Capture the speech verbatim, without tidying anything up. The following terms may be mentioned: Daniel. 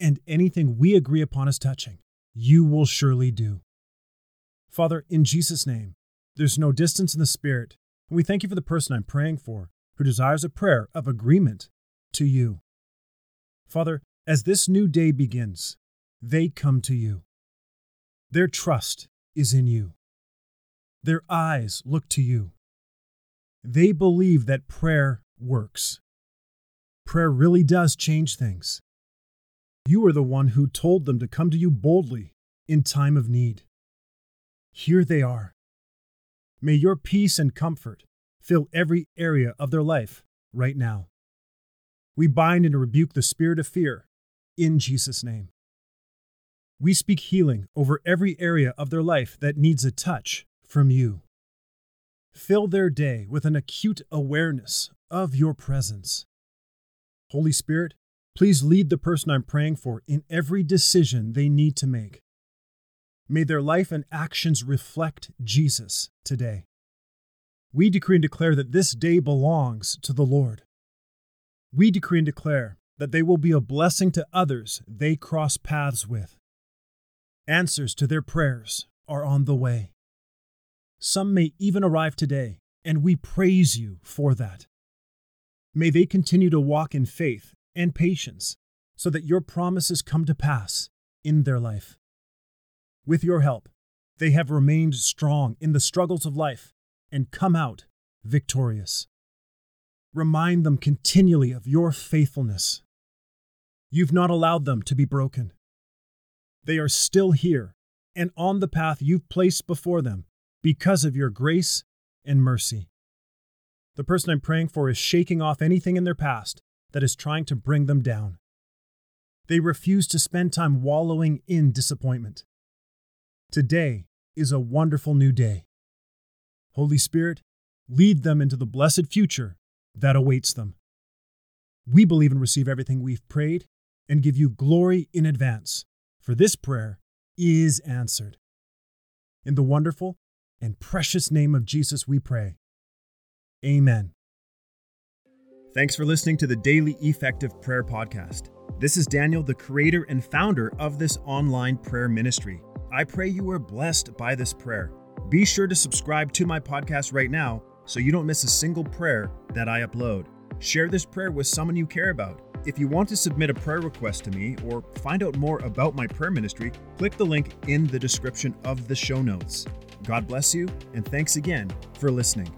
and anything we agree upon as touching, you will surely do. Father, in Jesus' name, there's no distance in the Spirit, and we thank you for the person I'm praying for who desires a prayer of agreement to you. Father, as this new day begins, they come to you. Their trust is in you. Their eyes look to you. They believe that prayer works. Prayer really does change things. You are the one who told them to come to you boldly in time of need. Here they are. May your peace and comfort fill every area of their life right now. We bind and rebuke the spirit of fear in Jesus' name. We speak healing over every area of their life that needs a touch from you. Fill their day with an acute awareness of your presence. Holy Spirit, please lead the person I'm praying for in every decision they need to make. May their life and actions reflect Jesus today. We decree and declare that this day belongs to the Lord. We decree and declare that they will be a blessing to others they cross paths with. Answers to their prayers are on the way. Some may even arrive today, and we praise you for that. May they continue to walk in faith and patience, so that your promises come to pass in their life. With your help, they have remained strong in the struggles of life and come out victorious. Remind them continually of your faithfulness. You've not allowed them to be broken. They are still here and on the path you've placed before them because of your grace and mercy. The person I'm praying for is shaking off anything in their past that is trying to bring them down. They refuse to spend time wallowing in disappointment. Today is a wonderful new day. Holy Spirit, lead them into the blessed future that awaits them. We believe and receive everything we've prayed and give you glory in advance, for this prayer is answered. In the wonderful and precious name of Jesus we pray. Amen. Thanks for listening to the Daily Effective Prayer Podcast. This is Daniel, the creator and founder of this online prayer ministry. I pray you are blessed by this prayer. Be sure to subscribe to my podcast right now so you don't miss a single prayer that I upload. Share this prayer with someone you care about. If you want to submit a prayer request to me or find out more about my prayer ministry, click the link in the description of the show notes. God bless you, and thanks again for listening.